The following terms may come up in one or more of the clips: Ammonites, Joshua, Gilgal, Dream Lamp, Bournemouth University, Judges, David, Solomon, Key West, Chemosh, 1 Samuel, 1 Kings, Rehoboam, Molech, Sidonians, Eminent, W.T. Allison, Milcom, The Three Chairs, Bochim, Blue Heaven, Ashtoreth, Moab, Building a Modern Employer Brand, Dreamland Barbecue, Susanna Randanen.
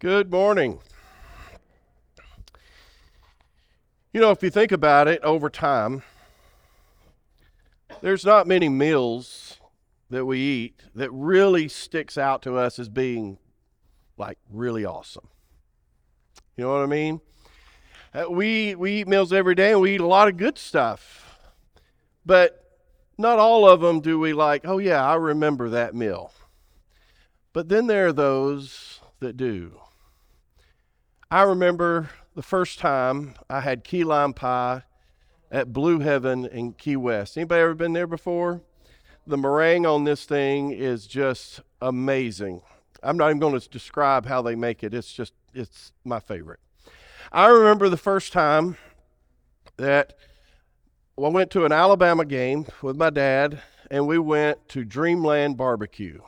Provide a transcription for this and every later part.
Good morning. You know, if you think about it over time, there's not many meals that we eat that really sticks out to us as being like really awesome. You know what I mean? We eat meals every day and we eat a lot of good stuff, but not all of them do we like, oh yeah, I remember that meal. But then there are those that do. I remember the first time I had key lime pie at Blue Heaven in Key West. Anybody ever been there before? The meringue on this thing is just amazing. I'm not even going to describe how they make it. It's my favorite. I remember the first time that I went to an Alabama game with my dad, and we went to Dreamland Barbecue.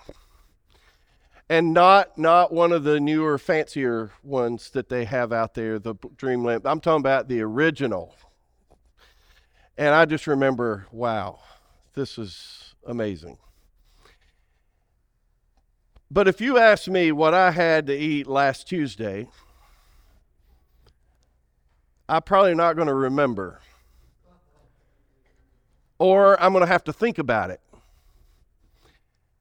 And not one of the newer, fancier ones that they have out there, the Dream Lamp. I'm talking about the original. And I just remember, wow, this is amazing. But if you ask me what I had to eat last Tuesday, I'm probably not going to remember. Or I'm going to have to think about it.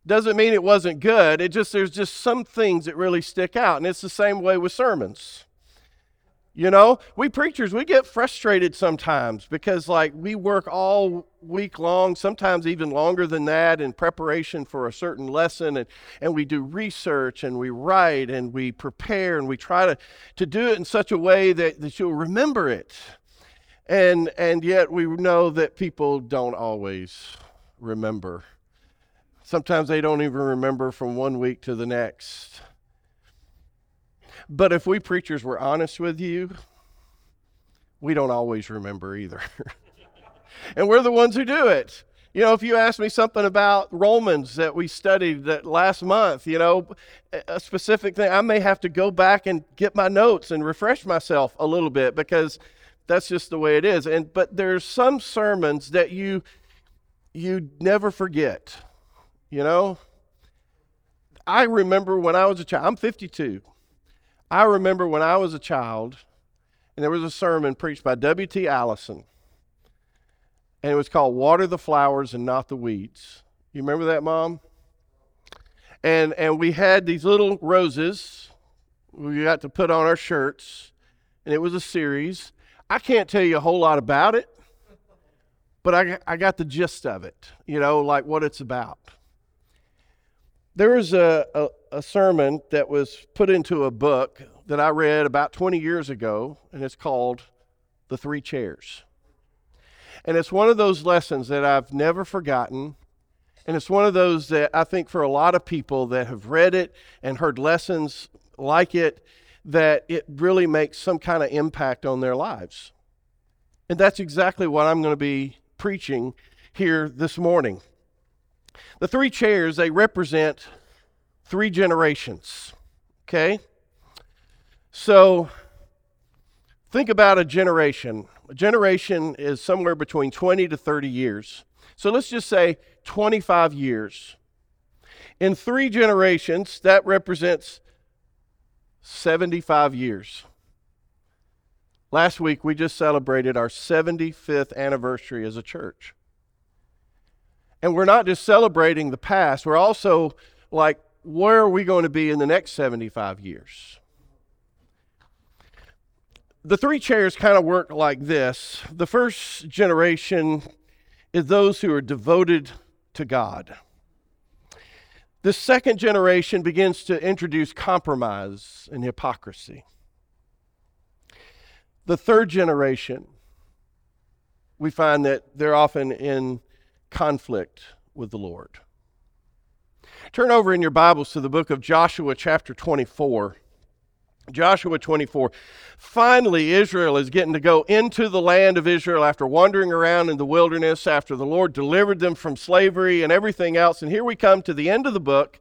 Doesn't mean it wasn't good. There's just some things that really stick out. And it's the same way with sermons. You know, we preachers, we get frustrated sometimes because like we work all week long, sometimes even longer than that in preparation for a certain lesson. And we do research and we write and we prepare and we try to do it in such a way that you'll remember it. And yet we know that people don't always remember. Sometimes they don't even remember from one week to the next. But if we preachers were honest with you, we don't always remember either. And we're the ones who do it. You know, if you ask me something about Romans that we studied that last month, you know, a specific thing, I may have to go back and get my notes and refresh myself a little bit because that's just the way it is. But there's some sermons that you never forget. You know, I remember when I was a child, I'm 52. I remember when I was a child and there was a sermon preached by W.T. Allison and it was called Water the Flowers and Not the Weeds. You remember that, Mom? And we had these little roses we got to put on our shirts and it was a series. I can't tell you a whole lot about it, but I got the gist of it, you know, like what it's about. There was a sermon that was put into a book that I read about 20 years ago, and it's called The Three Chairs. And it's one of those lessons that I've never forgotten, and it's one of those that I think for a lot of people that have read it and heard lessons like it, that it really makes some kind of impact on their lives. And that's exactly what I'm going to be preaching here this morning. The three chairs, they represent three generations, okay? So think about a generation. A generation is somewhere between 20 to 30 years. So let's just say 25 years. In three generations, that represents 75 years. Last week, we just celebrated our 75th anniversary as a church. And we're not just celebrating the past, we're also like, where are we going to be in the next 75 years? The three chairs kind of work like this. The first generation is those who are devoted to God. The second generation begins to introduce compromise and hypocrisy. The third generation, we find that they're often in conflict with the Lord. Turn over in your Bibles to the book of Joshua chapter 24. Joshua 24. Finally, Israel is getting to go into the land of Israel after wandering around in the wilderness, after the Lord delivered them from slavery and everything else. And here we come to the end of the book,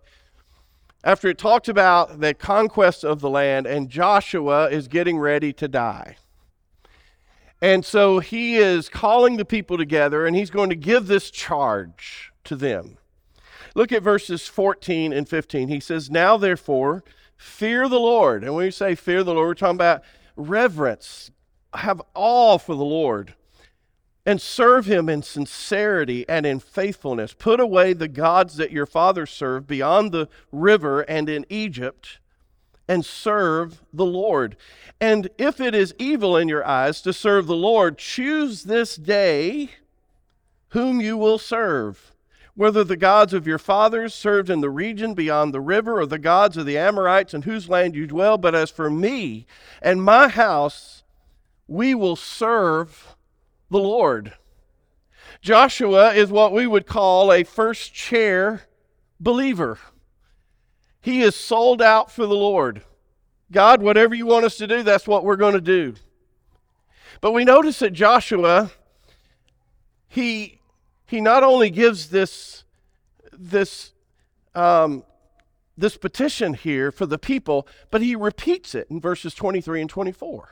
after it talked about the conquest of the land, and Joshua is getting ready to die. And so he is calling the people together, and he's going to give this charge to them. Look at verses 14 and 15. He says, "Now therefore, Fear the Lord. And when we say fear the Lord, we're talking about reverence. Have awe for the Lord. And serve him in sincerity and in faithfulness. Put away the gods that your fathers served beyond the river and in Egypt, and serve the Lord. And if it is evil in your eyes to serve the Lord, choose this day whom you will serve, whether the gods of your fathers served in the region beyond the river or the gods of the Amorites in whose land you dwell. But as for me and my house, we will serve the Lord. Joshua is what we would call a first chair believer. He is sold out for the Lord. God, whatever you want us to do, that's what we're going to do. But we notice that Joshua, he not only gives this petition here for the people, but he repeats it in verses 23 and 24.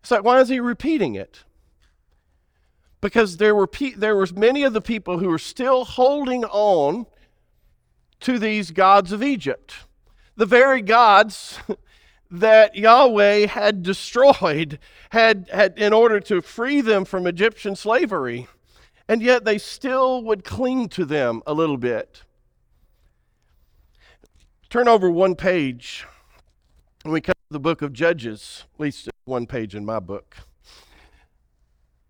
It's like, why is he repeating it? Because there were many of the people who were still holding on to these gods of Egypt, the very gods that Yahweh had destroyed, had in order to free them from Egyptian slavery, and yet they still would cling to them a little bit. Turn over one page, and we come to the book of Judges, at least one page in my book.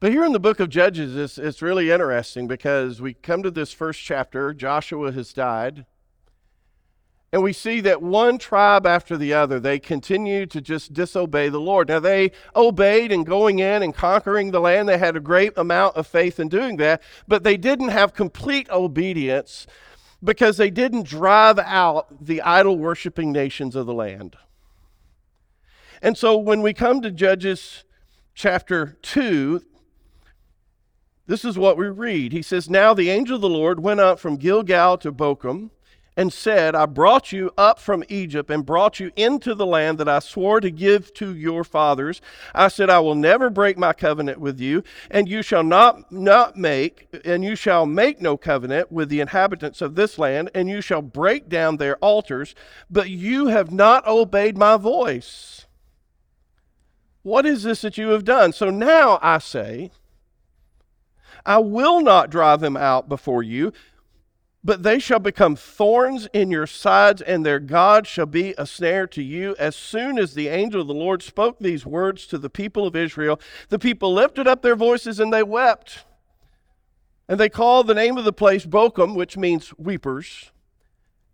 But here in the book of Judges, it's really interesting because we come to this first chapter. Joshua has died. And we see that one tribe after the other, they continue to just disobey the Lord. Now, they obeyed in going in and conquering the land. They had a great amount of faith in doing that. But they didn't have complete obedience because they didn't drive out the idol-worshiping nations of the land. And so when we come to Judges chapter 2, this is what we read. He says, "Now the angel of the Lord went up from Gilgal to Bochim and said, I brought you up from Egypt and brought you into the land that I swore to give to your fathers. I said, I will never break my covenant with you, and you shall make no covenant with the inhabitants of this land, and you shall break down their altars, but you have not obeyed my voice. What is this that you have done? So now I say, I will not drive them out before you, but they shall become thorns in your sides, and their God shall be a snare to you. As soon as the angel of the Lord spoke these words to the people of Israel, the people lifted up their voices and they wept. And they called the name of the place Bochim, which means weepers,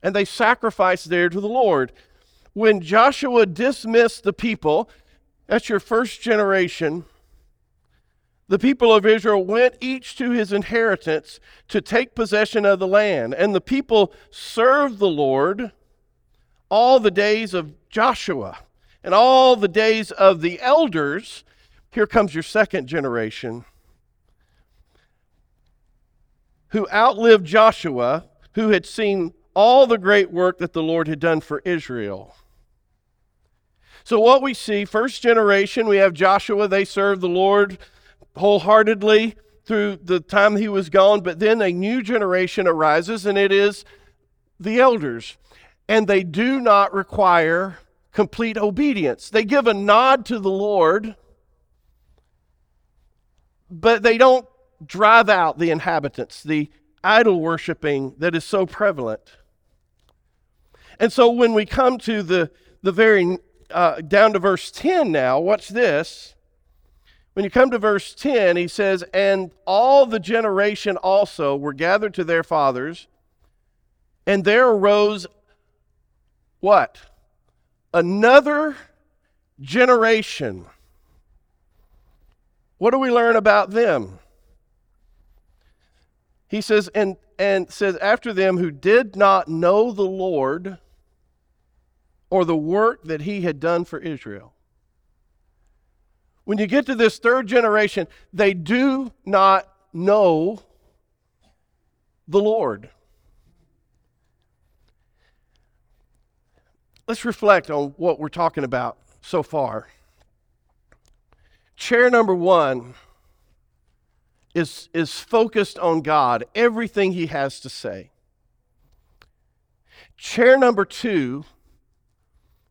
and they sacrificed there to the Lord." When Joshua dismissed the people, that's your first generation, the people of Israel went each to his inheritance to take possession of the land. And the people served the Lord all the days of Joshua and all the days of the elders. Here comes your second generation, who outlived Joshua, who had seen all the great work that the Lord had done for Israel. So what we see, first generation, we have Joshua. They served the Lord wholeheartedly through the time he was gone, but then a new generation arises, and it is the elders. And they do not require complete obedience. They give a nod to the Lord, but they don't drive out the inhabitants, the idol worshiping that is so prevalent. And so when we come to the very down to verse 10 now, watch this. When you come to verse 10, he says, "And all the generation also were gathered to their fathers, and there arose," what? "Another generation." What do we learn about them? He says, and says, "After them, who did not know the Lord or the work that he had done for Israel." When you get to this third generation, they do not know the Lord. Let's reflect on what we're talking about so far. Chair number one is focused on God, everything he has to say. Chair number two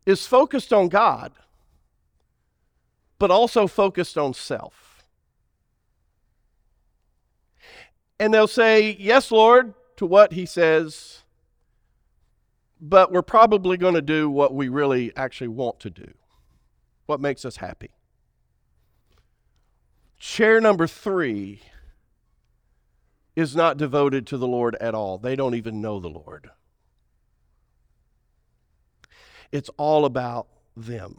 is focused on God, but also focused on self. And they'll say, yes, Lord, to what he says, but we're probably going to do what we really actually want to do, what makes us happy. Chair number 3 is not devoted to the Lord at all. They don't even know the Lord. It's all about them.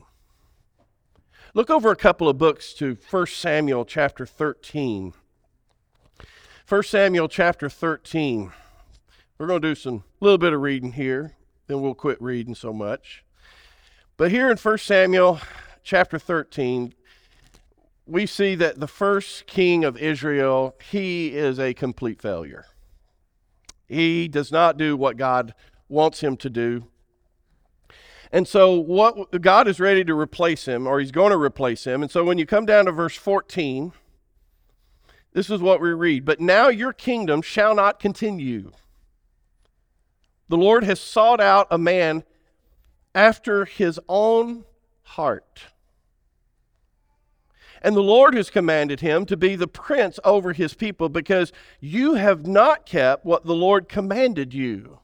Look over a couple of books to 1 Samuel chapter 13. 1 Samuel chapter 13. We're going to do some little bit of reading here, then we'll quit reading so much. But here in 1 Samuel chapter 13, we see that the first king of Israel, he is a complete failure. He does not do what God wants him to do. And so what God is ready to replace him, or he's going to replace him. And so when you come down to verse 14, this is what we read. But now your kingdom shall not continue. The Lord has sought out a man after his own heart. And the Lord has commanded him to be the prince over his people, because you have not kept what the Lord commanded you.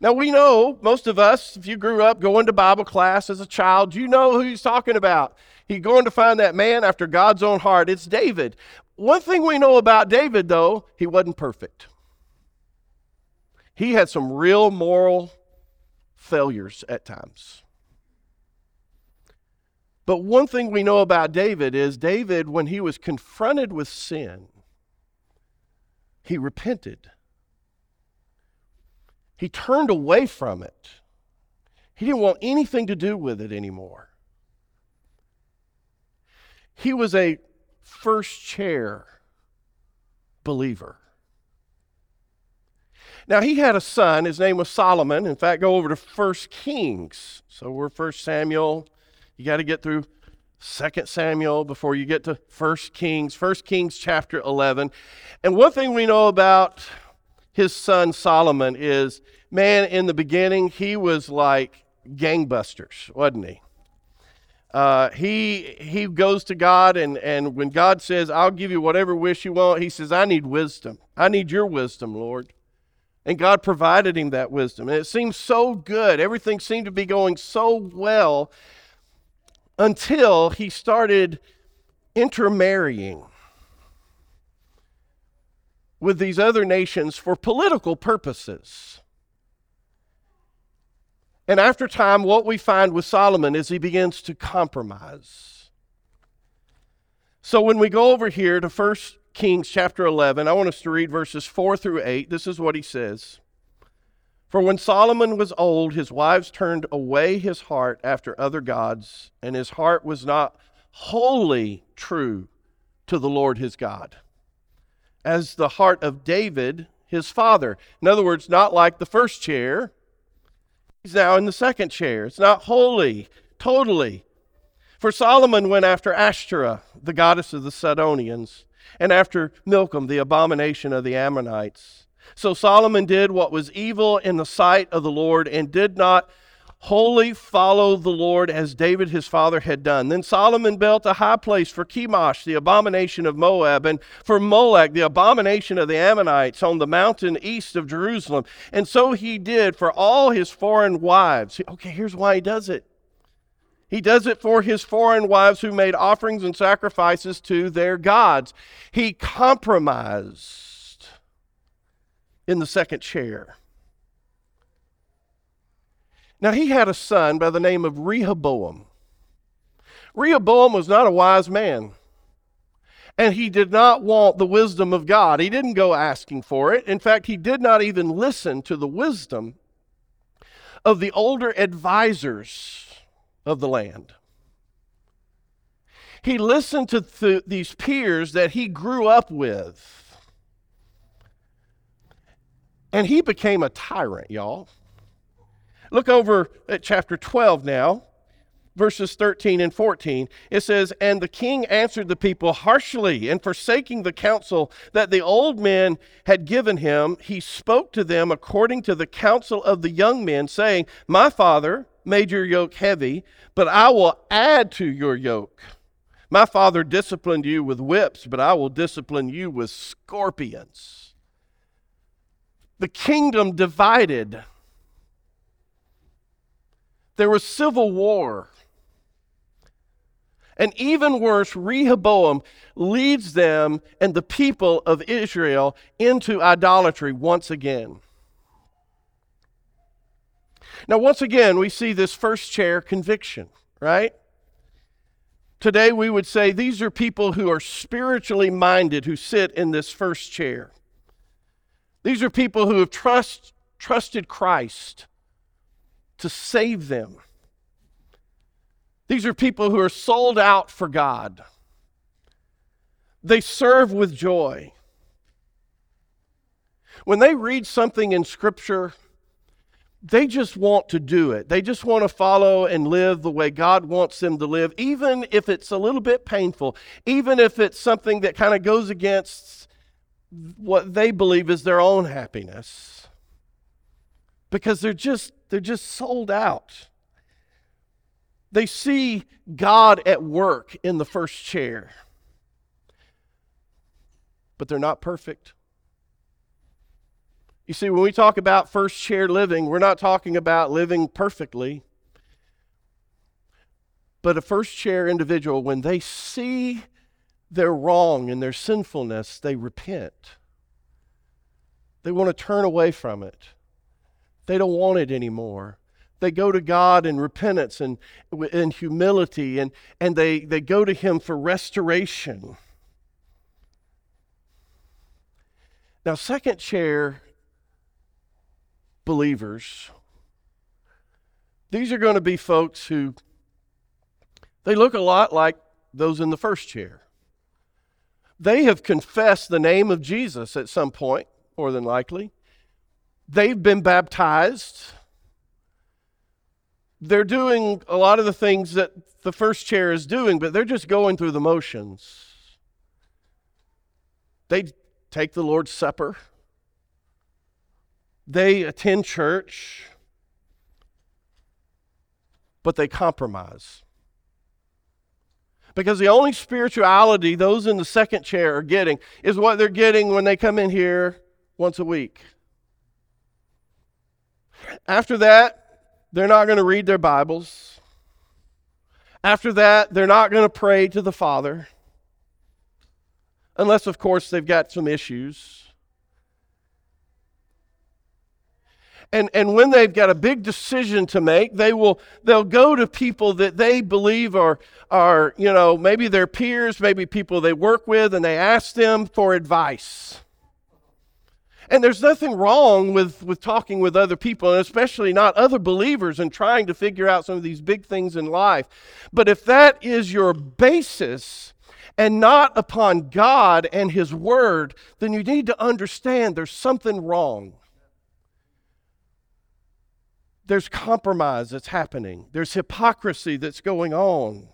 Now we know, most of us, if you grew up going to Bible class as a child, you know who he's talking about. He's going to find that man after God's own heart. It's David. One thing we know about David, though, he wasn't perfect. He had some real moral failures at times. But one thing we know about David is David, when he was confronted with sin, he repented. He turned away from it. He didn't want anything to do with it anymore. He was a first chair believer. Now, he had a son. His name was Solomon. In fact, go over to 1 Kings. So we're 1 Samuel. You got to get through 2 Samuel before you get to 1 Kings. 1 Kings chapter 11. And one thing we know about his son Solomon is, man, in the beginning, he was like gangbusters, wasn't he? He goes to God, and when God says, I'll give you whatever wish you want, he says, I need wisdom. I need your wisdom, Lord. And God provided him that wisdom. And it seemed so good. Everything seemed to be going so well, until he started intermarrying with these other nations for political purposes. And after time, what we find with Solomon is he begins to compromise. So when we go over here to 1 Kings chapter 11, I want us to read verses 4 through 8. This is what he says. For when Solomon was old, his wives turned away his heart after other gods, and his heart was not wholly true to the Lord his God, as the heart of David, his father. In other words, not like the first chair. He's now in the second chair. It's not wholly, totally. For Solomon went after Ashtoreth, the goddess of the Sidonians, and after Milcom, the abomination of the Ammonites. So Solomon did what was evil in the sight of the Lord, and did not wholly follow the Lord as David his father had done. Then Solomon built a high place for Chemosh, the abomination of Moab, and for Molech, the abomination of the Ammonites, on the mountain east of Jerusalem. And so he did for all his foreign wives. Okay, here's why he does it. He does it for his foreign wives who made offerings and sacrifices to their gods. He compromised in the second chair. Now, he had a son by the name of Rehoboam. Rehoboam was not a wise man, and he did not want the wisdom of God. He didn't go asking for it. In fact, he did not even listen to the wisdom of the older advisors of the land. He listened to these peers that he grew up with. And he became a tyrant, y'all. Look over at chapter 12 now, verses 13 and 14. It says, and the king answered the people harshly, and forsaking the counsel that the old men had given him, he spoke to them according to the counsel of the young men, saying, My father, made your yoke heavy, but I will add to your yoke. My father disciplined you with whips, but I will discipline you with scorpions. The kingdom divided. There was civil war. And even worse, Rehoboam leads them and the people of Israel into idolatry once again. Now, once again, we see this first chair conviction, right? Today, we would say these are people who are spiritually minded who sit in this first chair. These are people who have trusted Christ to save them. These are people who are sold out for God. They serve with joy. When they read something in Scripture, they just want to do it. They just want to follow and live the way God wants them to live, even if it's a little bit painful, even if it's something that kind of goes against what they believe is their own happiness, because they're just sold out. They see God at work in the first chair. But they're not perfect. You see, when we talk about first chair living, we're not talking about living perfectly. But a first chair individual, when they see their wrong and their sinfulness, they repent. They want to turn away from it. They don't want it anymore. They go to God in repentance and in humility, and they go to Him for restoration. Now, second chair believers, these are going to be folks who, they look a lot like those in the first chair. They have confessed the name of Jesus at some point, more than likely. They've been baptized. They're doing a lot of the things that the first chair is doing, but they're just going through the motions. They take the Lord's Supper. They attend church, but they compromise. Because the only spirituality those in the second chair are getting is what they're getting when they come in here once a week. After that, they're not going to read their Bibles. After that, they're not going to pray to the Father. Unless, of course, they've got some issues. And when they've got a big decision to make, they'll go to people that they believe are, you know, maybe their peers, maybe people they work with, and they ask them for advice. And there's nothing wrong with talking with other people, and especially not other believers, and trying to figure out some of these big things in life. But if that is your basis and not upon God and His Word, then you need to understand there's something wrong. There's compromise that's happening. There's hypocrisy that's going on.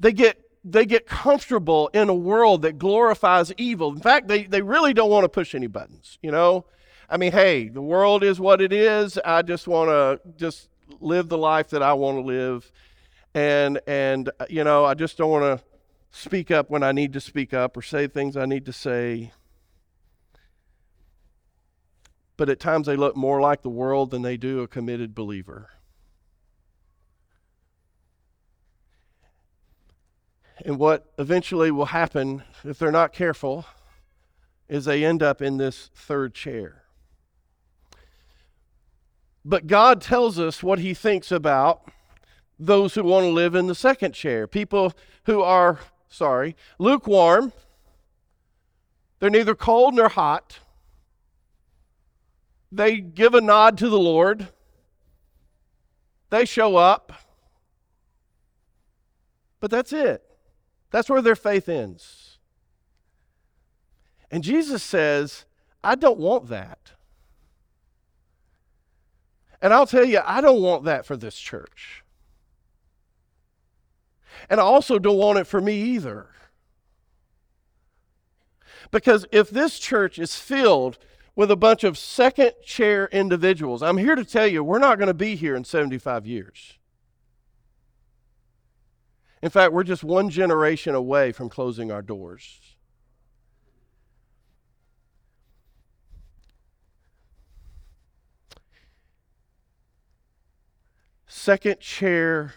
They get comfortable in a world that glorifies evil. In fact, they really don't want to push any buttons, you know? I mean, hey, the world is what it is. I just want to just live the life that I want to live. And you know, I just don't want to speak up when I need to speak up or say things I need to say. But at times they look more like the world than they do a committed believer. And what eventually will happen, if they're not careful, is they end up in this third chair. But God tells us what He thinks about those who want to live in the second chair. People who are, lukewarm. They're neither cold nor hot. They give a nod to the Lord. They show up. But that's it. That's where their faith ends. And Jesus says, I don't want that. And I'll tell you, I don't want that for this church. And I also don't want it for me either. Because if this church is filled with a bunch of second chair individuals. I'm here to tell you, we're not going to be here in 75 years. In fact, we're just one generation away from closing our doors. Second chair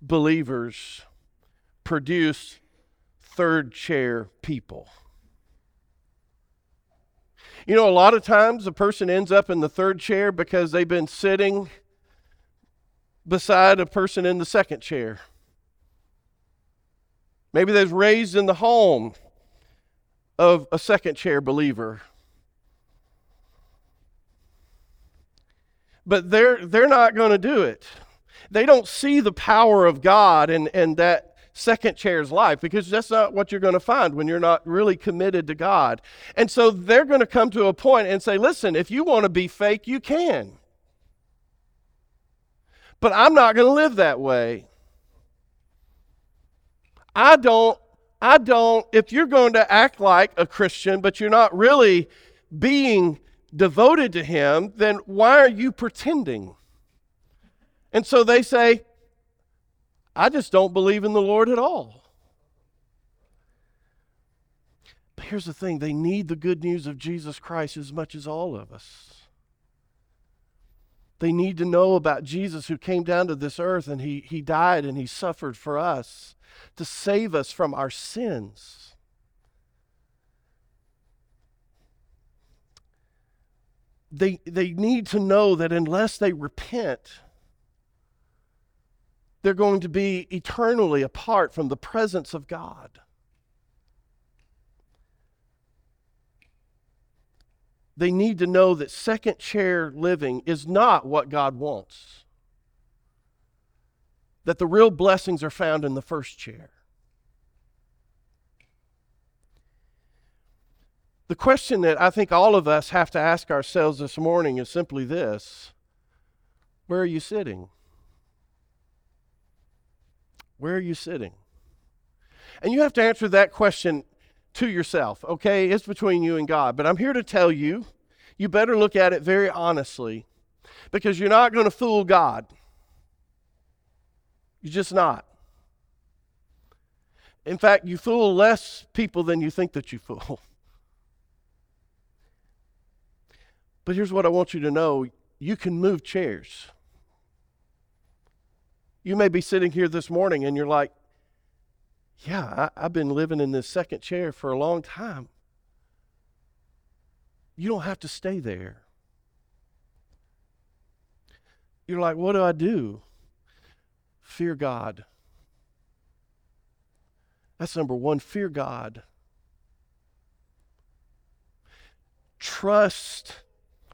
believers produce third chair people. You know, a lot of times a person ends up in the third chair because they've been sitting beside a person in the second chair. Maybe they was raised in the home of a second chair believer. But they're not going to do it. They don't see the power of God in that second chair's life, because that's not what you're going to find when you're not really committed to God. And so they're going to come to a point and say, listen, if you want to be fake, you can. But I'm not going to live that way. I don't, if you're going to act like a Christian, but you're not really being devoted to Him, then why are you pretending? And so they say, I just don't believe in the Lord at all. But here's the thing, they need the good news of Jesus Christ as much as all of us. They need to know about Jesus who came down to this earth and he died and he suffered for us to save us from our sins. They need to know that unless they repent, they're going to be eternally apart from the presence of God. They need to know that second chair living is not what God wants. That the real blessings are found in the first chair. The question that I think all of us have to ask ourselves this morning is simply this: where are you sitting? Where are you sitting? And you have to answer that question to yourself, okay? It's between you and God. But I'm here to tell you, you better look at it very honestly, because you're not going to fool God. You're just not. In fact, you fool less people than you think that you fool. But here's what I want you to know. You can move chairs. You may be sitting here this morning and you're like, yeah, I've been living in this second chair for a long time. You don't have to stay there. You're like, what do I do? Fear God. That's number one, fear God. Trust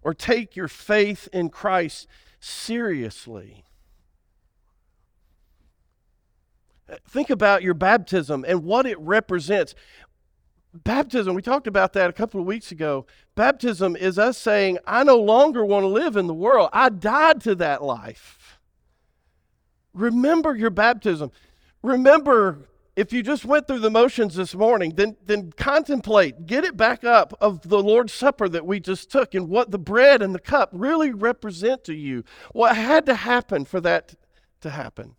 or take your faith in Christ seriously. Think about your baptism and what it represents. Baptism, we talked about that a couple of weeks ago. Baptism is us saying, I no longer want to live in the world. I died to that life. Remember your baptism. Remember, if you just went through the motions this morning, then contemplate, get it back up of the Lord's Supper that we just took and what the bread and the cup really represent to you. What had to happen for that to happen.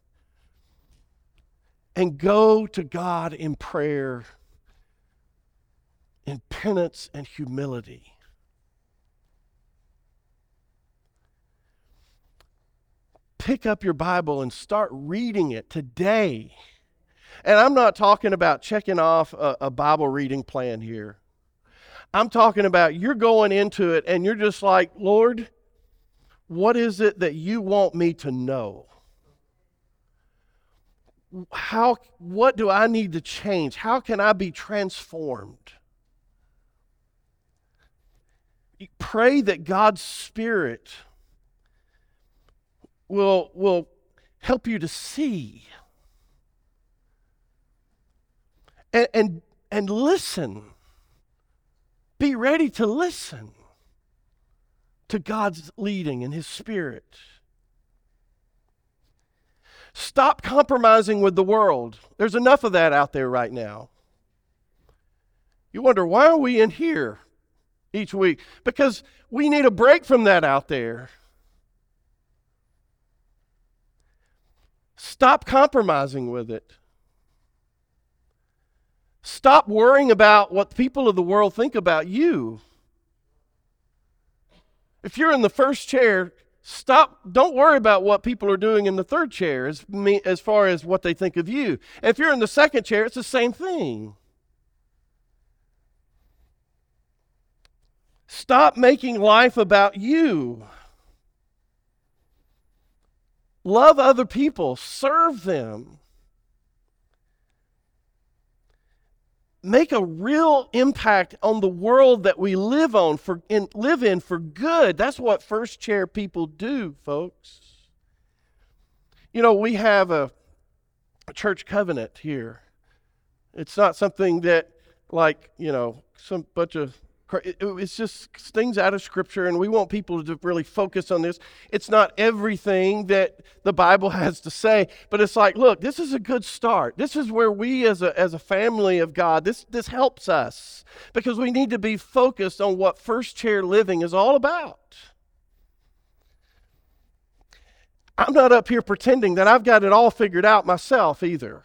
And go to God in prayer, in penance and humility. Pick up your Bible and start reading it today. And I'm not talking about checking off a Bible reading plan here. I'm talking about you're going into it and you're just like, Lord, what is it that you want me to know? What do I need to change? How can I be transformed? Pray that God's Spirit will help you to see. And listen. Be ready to listen to God's leading and His Spirit. Stop compromising with the world. There's enough of that out there right now. You wonder, why are we in here? each week, because we need a break from that out there. Stop compromising with it. Stop worrying about what people of the world think about you. If you're in the first chair, stop. Don't worry about what people are doing in the third chair as far as what they think of you. If you're in the second chair, it's the same thing. Stop making life about you. Love other people. Serve them. Make a real impact on the world that we live in for good. That's what first chair people do, folks. You know, we have a church covenant here. It's not something that, like, you know, some bunch of, it's just things out of Scripture, and we want people to really focus on this. It's not everything that the Bible has to say, but it's like, look, this is a good start. This is where we as a family of God, this helps us, because we need to be focused on what first chair living is all about. I'm not up here pretending that I've got it all figured out myself either.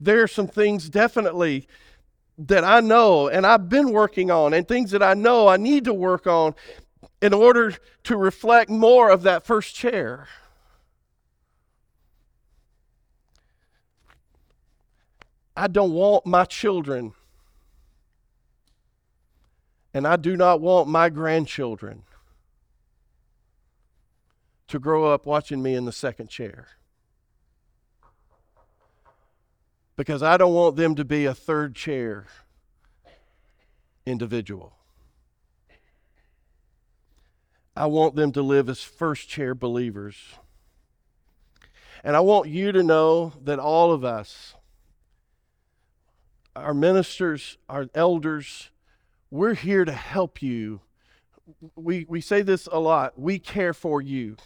There are some things definitely that I know and I've been working on, and things that I know I need to work on in order to reflect more of that first chair. I don't want my children, and I do not want my grandchildren to grow up watching me in the second chair, because I don't want them to be a third chair individual. I want them to live as first chair believers. And I want you to know that all of us, our ministers, our elders, we're here to help you. We say this a lot. We care for you.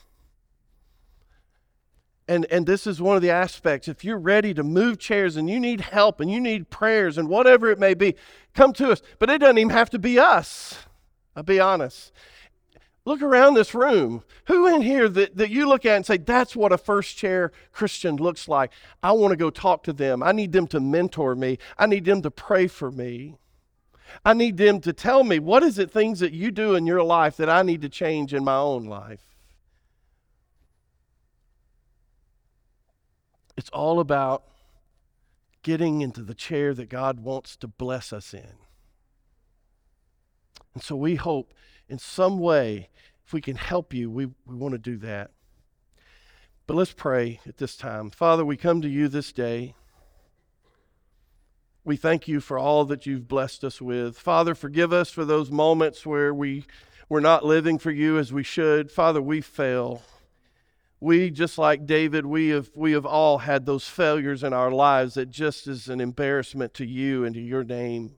And this is one of the aspects. If you're ready to move chairs and you need help and you need prayers and whatever it may be, come to us. But it doesn't even have to be us. I'll be honest. Look around this room. Who in here that you look at and say, that's what a first chair Christian looks like? I want to go talk to them. I need them to mentor me. I need them to pray for me. I need them to tell me, what is it things that you do in your life that I need to change in my own life? It's all about getting into the chair that God wants to bless us in. And so we hope in some way, if we can help you, we want to do that. But let's pray at this time. Father, we come to you this day. We thank you for all that you've blessed us with. Father, forgive us for those moments where we're not living for you as we should. Father, we fail. We, just like David, we have all had those failures in our lives that just is an embarrassment to you and to your name.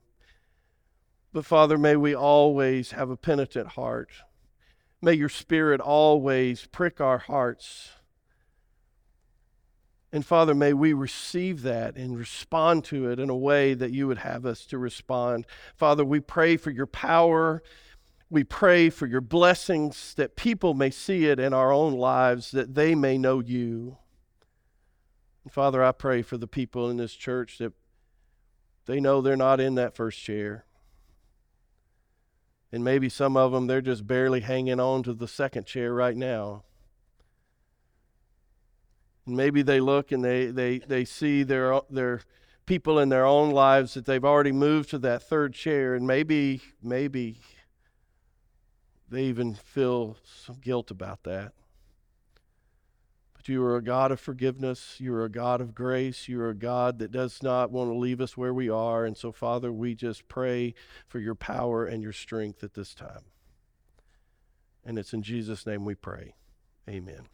But Father, may we always have a penitent heart. May your Spirit always prick our hearts. And Father, may we receive that and respond to it in a way that you would have us to respond. Father, we pray for your power. We pray for your blessings, that people may see it in our own lives, that they may know you. And Father, I pray for the people in this church that they know they're not in that first chair. And maybe some of them, they're just barely hanging on to the second chair right now. And maybe they look and they see their people in their own lives that they've already moved to that third chair, and maybe they even feel some guilt about that. But you are a God of forgiveness. You are a God of grace. You are a God that does not want to leave us where we are. And so, Father, we just pray for your power and your strength at this time. And it's in Jesus' name we pray. Amen.